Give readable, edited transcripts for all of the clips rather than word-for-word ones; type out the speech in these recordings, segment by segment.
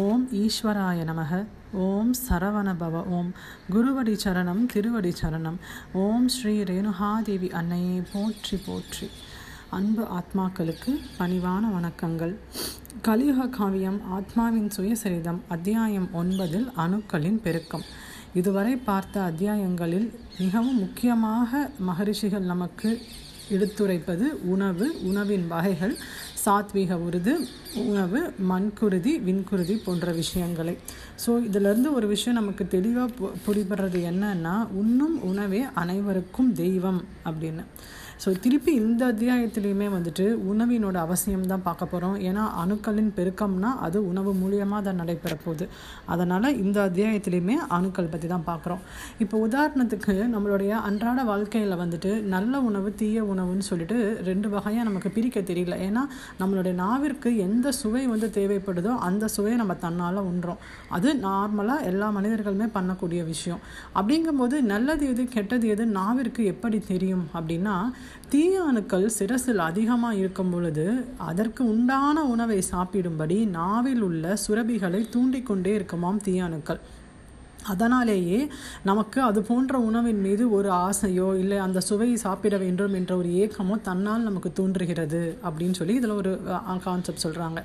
ஓம் ஈஸ்வராய நமக. ஓம் சரவணபவ. ஓம் குருவடி சரணம், திருவடி சரணம். ஓம் ஸ்ரீ ரேணுகாதேவி அன்னையை போற்றி போற்றி. அன்பு ஆத்மாக்களுக்கு பணிவான வணக்கங்கள். கலியுக காவியம் ஆத்மாவின் சுயசரிதம் அத்தியாயம் 9 அணுக்களின் பெருக்கம். இதுவரை பார்த்த அத்தியாயங்களில் மிகவும் முக்கியமாக மகரிஷிகள் நமக்கு எடுத்துரைப்பது உணவு, உணவின் வகைகள், சாத்வீக உணவு, மண்குருதி, விண்குருதி போன்ற விஷயங்களை. ஸோ இதிலிருந்து ஒரு விஷயம் நமக்கு தெளிவாக புரிபடுறது என்னன்னா, உண்ணும் உணவே அனைவருக்கும் தெய்வம் அப்படின்னு. ஸோ திருப்பி இந்த அத்தியாயத்துலேயுமே வந்துட்டு உணவினோட அவசியம்தான் பார்க்க போகிறோம். ஏன்னா அணுக்களின் பெருக்கம்னா அது உணவு மூலியமாக தான் நடைபெற போகுது. அதனால் இந்த அத்தியாயத்துலேயுமே அணுக்கள் பற்றி தான் பார்க்குறோம். இப்போ உதாரணத்துக்கு நம்மளுடைய அன்றாட வாழ்க்கையில் வந்துட்டு நல்ல உணவு, தீய உணவுன்னு சொல்லிட்டு ரெண்டு வகையாக நமக்கு பிரிக்க தெரியல. ஏன்னா நம்மளுடைய நாவிற்கு எந்த சுவை வந்து தேவைப்படுதோ அந்த சுவையை நம்ம தன்னால் உண்றோம். அது நார்மலாக எல்லா மனிதர்களுமே பண்ணக்கூடிய விஷயம். அப்படிங்கும்போது நல்லது எது, கெட்டது எது நாவிற்கு எப்படி தெரியும் அப்படின்னா, தீய அணுக்கள் சிரசில் அதிகமாக இருக்கும் பொழுது அதற்கு உண்டான உணவை சாப்பிடும்படி நாவில் உள்ள சுரபிகளை தூண்டிக்கொண்டே இருக்குமாம் தீய அணுக்கள். அதனாலேயே நமக்கு அது போன்ற உணவின் மீது ஒரு ஆசையோ இல்லை அந்த சுவையை சாப்பிட வேண்டும் என்ற ஒரு ஏக்கமோ தன்னால் நமக்கு தோன்றுகிறது அப்படின்னு சொல்லி இதில் ஒரு கான்செப்ட் சொல்கிறாங்க.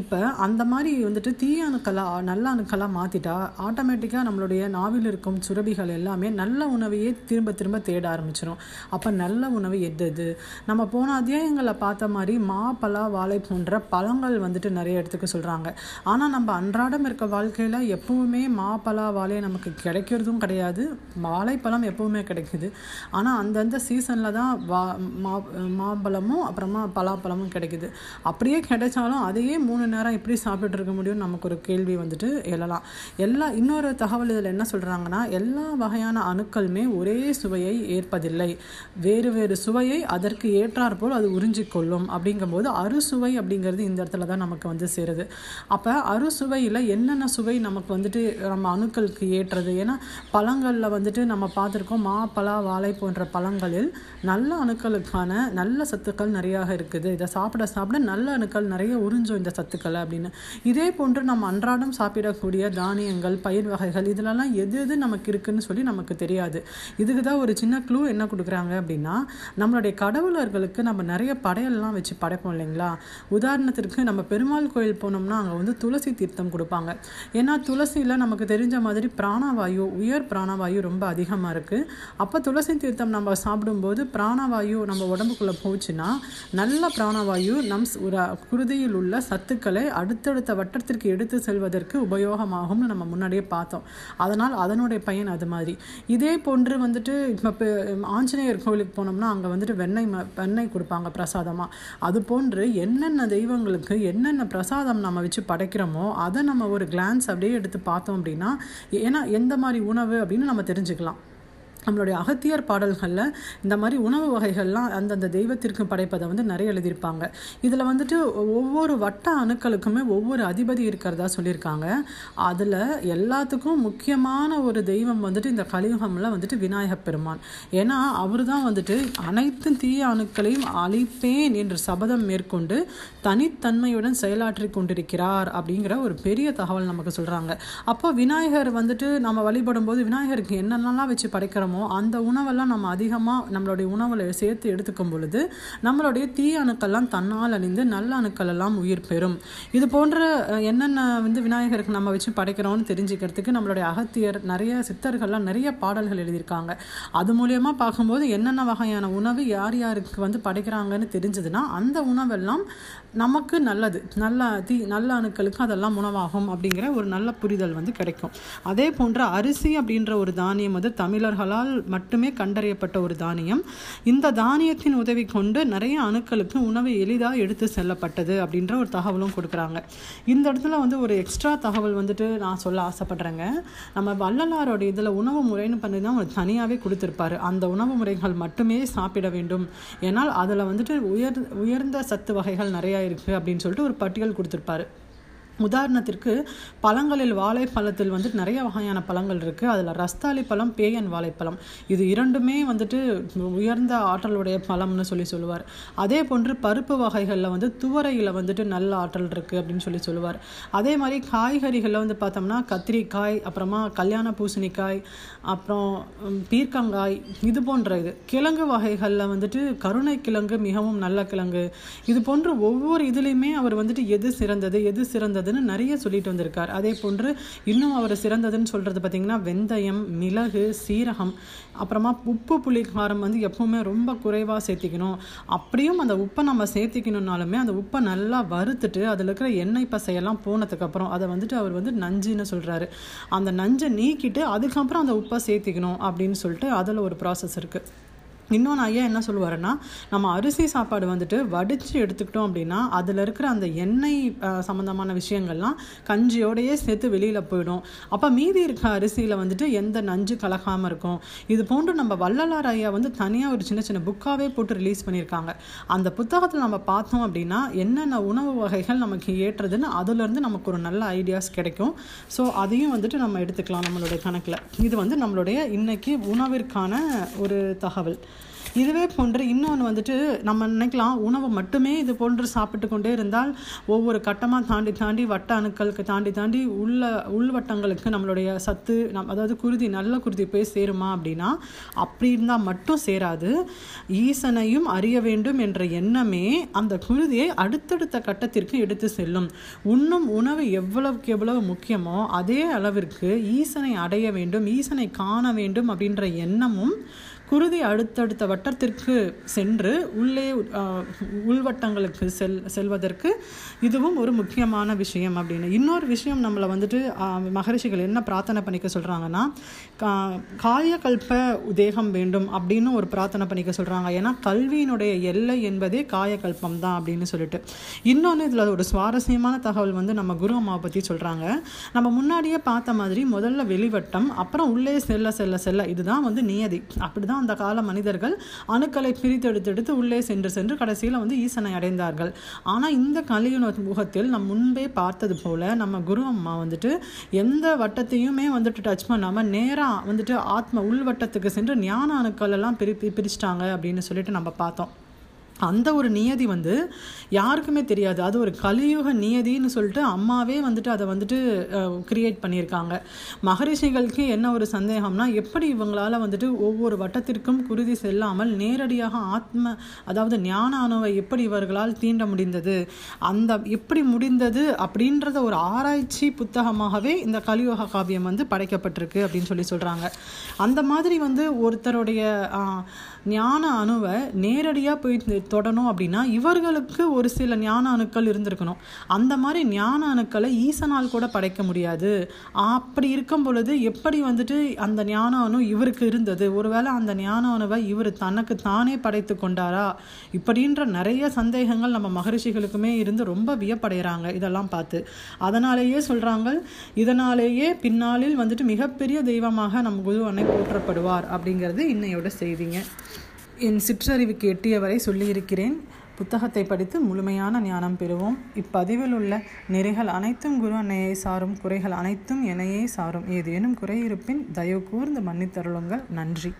இப்போ அந்த மாதிரி வந்துட்டு தீய அணுக்களாக நல்ல அணுக்களாக மாற்றிட்டா ஆட்டோமேட்டிக்காக நம்மளுடைய நாவில் இருக்கும் சுரபிகள் எல்லாமே நல்ல உணவையே திரும்ப திரும்ப தேட ஆரம்பிச்சிடும். அப்போ நல்ல உணவு எது? நம்ம போன அத்தியாயங்களை பார்த்த மாதிரி மா, பலா, வாழை போன்ற பழங்கள் வந்துட்டு நிறைய இடத்துக்கு சொல்கிறாங்க. ஆனால் நம்ம அன்றாடம் இருக்க வாழ்க்கையில் எப்பவுமே மா, பலா, வாழை நமக்கு கிடைக்கிறதும் கிடையாது. வாழைப்பழம் எப்பவுமே கிடைக்குது, ஆனால் அந்தந்த சீசனில் தான் மாம்பழமும் அப்புறமா பலாப்பழமும் கிடைக்குது. அப்படியே கிடைச்சாலும் அதையே 3 நேரம் எப்படி சாப்பிட்டு இருக்க முடியும்னு நமக்கு ஒரு கேள்வி வந்துட்டு எழலாம். இன்னொரு தகவல் இதில் என்ன சொல்கிறாங்கன்னா, எல்லா வகையான அணுக்களுமே ஒரே சுவையை ஏற்பதில்லை, வேறு வேறு சுவையை அதற்கு ஏற்றாற்போல் அது உறிஞ்சிக்கொள்ளும். அப்படிங்கும்போது அறுசுவை அப்படிங்கிறது இந்த இடத்துல தான் நமக்கு வந்து சேருது. அப்போ அறுசுவையில் என்னென்ன சுவை நமக்கு வந்துட்டு நம்ம அணுக்களுக்கு ஏற்றது? ஏன்னா பழங்களில் வந்துட்டு நம்ம பார்த்துருக்கோம், மா, பலா, வாழை போன்ற பழங்களில் நல்ல அணுக்களுக்கான நல்ல சத்துக்கள் நிறையா இருக்குது. இதை சாப்பிட சாப்பிட நல்ல அணுக்கள் நிறைய உறிஞ்சும் இந்த சத்துக்களை அப்படின்னு. இதே போன்று நம்ம அன்றாடம் சாப்பிடக்கூடிய தானியங்கள், பயிர் வகைகள் இதிலெல்லாம் எது நமக்கு இருக்குதுன்னு சொல்லி நமக்கு தெரியாது. இதுக்கு தான் ஒரு சின்ன க்ளூ என்ன கொடுக்குறாங்க அப்படின்னா, நம்மளுடைய கடவுளர்களுக்கு நம்ம நிறைய படையெல்லாம் வச்சு படைப்போம் இல்லைங்களா. உதாரணத்திற்கு நம்ம பெருமாள் கோயில் போனோம்னா அங்கே வந்து துளசி தீர்த்தம் கொடுப்பாங்க. ஏன்னா துளசியில் நமக்கு தெரிஞ்ச மாதிரி பிராணவாயு, உயர் பிராணவாயு ரொம்ப அதிகமாக இருக்குது. அப்போ துளசி தீர்த்தம் நம்ம சாப்பிடும்போது பிராணவாயு நம்ம உடம்புக்குள்ளே போச்சுன்னா நல்ல பிராணவாயு நம் குருதியில் உள்ள சத்துக்களை அடுத்தடுத்த வட்டத்திற்கு எடுத்து செல்வதற்கு உபயோகமாகும்னு நம்ம முன்னாடியே பார்த்தோம். அதனால் அதனுடைய பயன் அது மாதிரி. இதே போன்று வந்துட்டு இப்போ ஆஞ்சநேயர் கோயிலுக்கு போனோம்னா அங்கே வந்துட்டு வெண்ணெய் கொடுப்பாங்க பிரசாதமாக. அது போன்று என்னென்ன தெய்வங்களுக்கு என்னென்ன பிரசாதம் நம்ம வச்சு படைக்கிறோமோ அதை நம்ம ஒரு கிளான்ஸ் அப்படியே எடுத்து பார்த்தோம் அப்படின்னா, ஏன்னா எந்த மாதிரி உணவு அப்படின்னு நம்ம தெரிஞ்சுக்கலாம். நம்மளுடைய அகத்தியார் பாடல்களில் இந்த மாதிரி உணவு வகைகள்லாம் அந்தந்த தெய்வத்திற்கு படைப்பதை வந்து நிறைய எழுதியிருப்பாங்க. இதில் வந்துட்டு ஒவ்வொரு வட்ட அணுக்களுக்குமே ஒவ்வொரு அதிபதி இருக்கிறதா சொல்லியிருக்காங்க. அதில் எல்லாத்துக்கும் முக்கியமான ஒரு தெய்வம் வந்துட்டு இந்த கலியுகமில் வந்துட்டு விநாயகப் பெருமான். ஏன்னா அவர் தான் வந்துட்டு அனைத்து தீய அணுக்களையும் அழிப்பேன் என்று சபதம் மேற்கொண்டு தனித்தன்மையுடன் செயலாற்றி கொண்டிருக்கிறார் அப்படிங்கிற ஒரு பெரிய தகவல் நமக்கு சொல்கிறாங்க. அப்போ விநாயகர் வந்துட்டு நம்ம வழிபடும் போது விநாயகருக்கு என்னென்னலாம் வச்சு படைக்கிறோம் அந்த உணவெல்லாம் நம்ம அதிகமாக நம்மளுடைய உணவுல சேர்த்து எடுத்துக்கும் பொழுது நம்மளுடைய தீய அணுக்கள்லாம் தன்னால் அணிந்து நல்ல அணுக்கள் எல்லாம் உயிர் பெறும். இது போன்ற என்னென்ன வந்து விநாயகருக்கு நம்ம வச்சு படைக்கிறோம்னு தெரிஞ்சுக்கிறதுக்கு நம்மளுடைய அகத்தியர், நிறைய சித்தர்கள்லாம் நிறைய பாடல்கள் எழுதியிருக்காங்க. அது மூலியமாக பார்க்கும்போது என்னென்ன வகையான உணவு யார் யாருக்கு வந்து படைக்கிறாங்கன்னு தெரிஞ்சதுன்னா அந்த உணவெல்லாம் நமக்கு நல்லது, நல்ல அணுக்களுக்கு அதெல்லாம் உணவாகும் அப்படிங்கிற ஒரு நல்ல புரிதல் வந்து கிடைக்கும். அதே போன்ற அரிசி அப்படின்ற ஒரு தானியம் வந்து தமிழர்களால் மட்டுமே கண்டறியப்பட்ட ஒரு தானியம். இந்த தானியத்தின் உதவி கொண்டு நிறைய அணுக்களுக்கு உணவு எளிதாக எடுத்து செல்லப்பட்டது அப்படின்ற ஒரு தகவலும் கொடுக்குறாங்க. இந்த இடத்துல வந்து ஒரு எக்ஸ்ட்ரா தகவல் வந்துட்டு நான் சொல்ல ஆசைப்படுறேங்க. நம்ம வள்ளலாரோட இதில் உணவு முறைன்னு பண்ணிதான் அவர் தனியாகவே கொடுத்துருப்பாரு. அந்த உணவு முறைகள் மட்டுமே சாப்பிட வேண்டும், ஏன்னால் அதில் வந்துட்டு உயர்ந்த சத்து வகைகள் நிறையா இருக்குது அப்படின்னு சொல்லிட்டு ஒரு பட்டியல் கொடுத்துருப்பாரு. உதாரணத்திற்கு பழங்களில் வாழைப்பழத்தில் வந்துட்டு நிறைய வகையான பழங்கள் இருக்குது. அதில் ரஸ்தாளி பழம், பேயன் வாழைப்பழம், இது இரண்டுமே வந்துட்டு உயர்ந்த ஆற்றலுடைய பழம்னு சொல்லுவார். அதே போன்று பருப்பு வகைகளில் வந்து துவரையில் வந்துட்டு நல்ல ஆற்றல் இருக்குது அப்படின்னு சொல்லுவார். அதே மாதிரி காய்கறிகளில் வந்து பார்த்தோம்னா கத்திரிக்காய், அப்புறமா கல்யாண பூசணிக்காய், அப்புறம் பீர்க்கங்காய், இது போன்ற இது. கிழங்கு வகைகளில் வந்துட்டு கருணை கிழங்கு மிகவும் நல்ல கிழங்கு. இது போன்று ஒவ்வொரு இதுலேயுமே அவர் வந்துட்டு எது சிறந்ததுன்னு நிறைய சொல்லிட்டு வந்திருக்கார். அதே போன்று இன்னும் அவர் சிறந்ததுன்னு சொல்கிறது பார்த்திங்கன்னா வெந்தயம், மிளகு, சீரகம், அப்புறமா உப்பு புளி காரம் வந்து எப்பவுமே ரொம்ப குறைவாக சேர்த்திக்கணும். அப்படியும் அந்த உப்பை நம்ம சேர்த்திக்கணுன்னாலுமே அந்த உப்பை நல்லா வறுத்துட்டு அதில் இருக்கிற எண்ணெய் பசையெல்லாம் போனதுக்கப்புறம் அதை வந்துட்டு அவர் வந்து நஞ்சுன்னு சொல்கிறாரு. அந்த நஞ்சை நீக்கிட்டு அதுக்கப்புறம் அந்த உப்பை சேர்த்திக்கணும் அப்படின்னு சொல்லிட்டு அதில் ஒரு ப்ராசஸ் இருக்குது. இன்னொன்று ஐயா என்ன சொல்லுவாருன்னா, நம்ம அரிசி சாப்பாடு வந்துட்டு வடித்து எடுத்துக்கிட்டோம் அப்படின்னா அதில் இருக்கிற அந்த எண்ணெய் சம்மந்தமான விஷயங்கள்லாம் கஞ்சியோடையே சேர்த்து வெளியில் போயிடும். அப்போ மீதி இருக்க அரிசியில் வந்துட்டு எந்த நஞ்சு கலக்காமல் இருக்கும். இது போன்று நம்ம வள்ளலார் ஐயா வந்து தனியாக ஒரு சின்ன சின்ன புக்காகவே போட்டு ரிலீஸ் பண்ணியிருக்காங்க. அந்த புத்தகத்தில் நம்ம பார்த்தோம் அப்படின்னா என்னென்ன உணவு வகைகள் நமக்கு ஏற்றுறதுன்னு அதுலேருந்து நமக்கு ஒரு நல்ல ஐடியாஸ் கிடைக்கும். ஸோ அதையும் வந்துட்டு நம்ம எடுத்துக்கலாம் நம்மளுடைய கணக்கில். இது வந்து நம்மளுடைய இன்றைக்கி உணவிற்கான ஒரு தகவல். இதுவே போன்று இன்னொன்று வந்துட்டு நம்ம நினைக்கலாம், உணவை மட்டுமே இது போன்று சாப்பிட்டு கொண்டே இருந்தால் ஒவ்வொரு கட்டமாக தாண்டி வட்ட அணுக்களுக்கு தாண்டி உள்வட்டங்களுக்கு நம்மளுடைய சத்து அதாவது குருதி நல்ல குருதி போய் சேருமா அப்படின்னா, அப்படி இருந்தால் மட்டும் சேராது. ஈசனையும் அறிய வேண்டும் என்ற எண்ணமே அந்த குருதியை அடுத்தடுத்த கட்டத்திற்கு எடுத்து செல்லும். உண்ணும் உணவு எவ்வளவுக்கு எவ்வளவு முக்கியமோ அதே அளவிற்கு ஈசனை அடைய வேண்டும், ஈசனை காண வேண்டும் அப்படின்ற எண்ணமும் குருதி அடுத்தடுத்த வட்டத்திற்கு சென்று உள்ளே உள்வட்டங்களுக்கு செல்வதற்கு இதுவும் ஒரு முக்கியமான விஷயம் அப்படின்னு. இன்னொரு விஷயம் நம்மளை வந்துட்டு மகரிஷிகள் என்ன பிரார்த்தனை பண்ணிக்க சொல்கிறாங்கன்னா, காயகல்ப தேகம் வேண்டும் அப்படின்னு ஒரு பிரார்த்தனை பண்ணிக்க சொல்கிறாங்க. ஏன்னா கல்வியினுடைய எல்லை என்பதே காயகல்பம் தான் அப்படின்னு சொல்லிட்டு. இன்னொன்று இதில் ஒரு சுவாரஸ்யமான தகவல் வந்து நம்ம குரு அம்மாவை பற்றி சொல்கிறாங்க. நம்ம முன்னாடியே பார்த்த மாதிரி முதல்ல வெளிவட்டம், அப்புறம் உள்ளே செல்ல இதுதான் வந்து நியதி. அப்படி தான் அந்த கால மனிதர்கள் அணுக்களை பிரித்தெடுத்து உள்ளே சென்று கடைசியில் வந்து ஈசனை அடைந்தார்கள். ஆனால் இந்த கலியுகத்தில் நம் முன்பே பார்த்தது போல் நம்ம குரு அம்மா வந்துட்டு எந்த வட்டத்தையுமே வந்துட்டு டச் பண்ணாமல் நேராக வந்துட்டு ஆத்ம உள்வட்டத்துக்கு சென்று ஞான அணுக்கள் எல்லாம் பிரிச்சிட்டாங்க அப்படின்னு சொல்லிட்டு நம்ம பார்த்தோம். அந்த ஒரு நியதி வந்து யாருக்குமே தெரியாது. அது ஒரு கலியுக நியதின்னு சொல்லிட்டு அம்மாவே வந்துட்டு அதை வந்துட்டு கிரியேட் பண்ணியிருக்காங்க. மகரிஷிகளுக்கு என்ன ஒரு சந்தேகம்னா, எப்படி இவங்களால் வந்துட்டு ஒவ்வொரு வட்டத்திற்கும் குருதி செல்லாமல் நேரடியாக ஆத்ம அதாவது ஞான அணுவை எப்படி இவர்களால் தீண்ட முடிந்தது, அந்த எப்படி முடிந்தது அப்படின்றத ஒரு ஆராய்ச்சி புத்தகமாகவே இந்த கலியுக காவியம் வந்து படைக்கப்பட்டிருக்கு அப்படின்னு சொல்கிறாங்க. அந்த மாதிரி வந்து ஒருத்தருடைய ஞான அணுவை நேரடியாக போய் தொடணும் அப்படின்னா இவர்களுக்கு ஒரு சில ஞான அணுக்கள் இருந்திருக்கணும். அந்த மாதிரி ஞான அணுக்களை ஈசனால் கூட படைக்க முடியாது. அப்படி இருக்கும் பொழுது எப்படி வந்துட்டு அந்த ஞான அணு இவருக்கு இருந்தது, ஒருவேளை அந்த ஞான அணுவை இவர் தனக்கு தானே படைத்து கொண்டாரா, இப்படின்ற நிறைய சந்தேகங்கள் நம்ம மகரிஷிகளுக்குமே இருந்து ரொம்ப வியப்படைகிறாங்க இதெல்லாம் பார்த்து. அதனாலேயே சொல்கிறாங்க, இதனாலேயே பின்னாளில் வந்துட்டு மிகப்பெரிய தெய்வமாக நம் குரு அன்னை போற்றப்படுவார் அப்படிங்கிறது இன்னையோட செய்திங்க. என் சிற்றறிவுக்கு எட்டியவரை சொல்லியிருக்கிறேன். புத்தகத்தை படித்து முழுமையான ஞானம் பெறுவோம். இப்பதிவில் உள்ள நெறிகள் அனைத்தும் குரு அன்னையை சாரும், குறைகள் அனைத்தும் என்னையே சாரும். ஏதேனும் குறை இருப்பின் தயவு கூர்ந்து மன்னித்தருளுங்கள். நன்றி.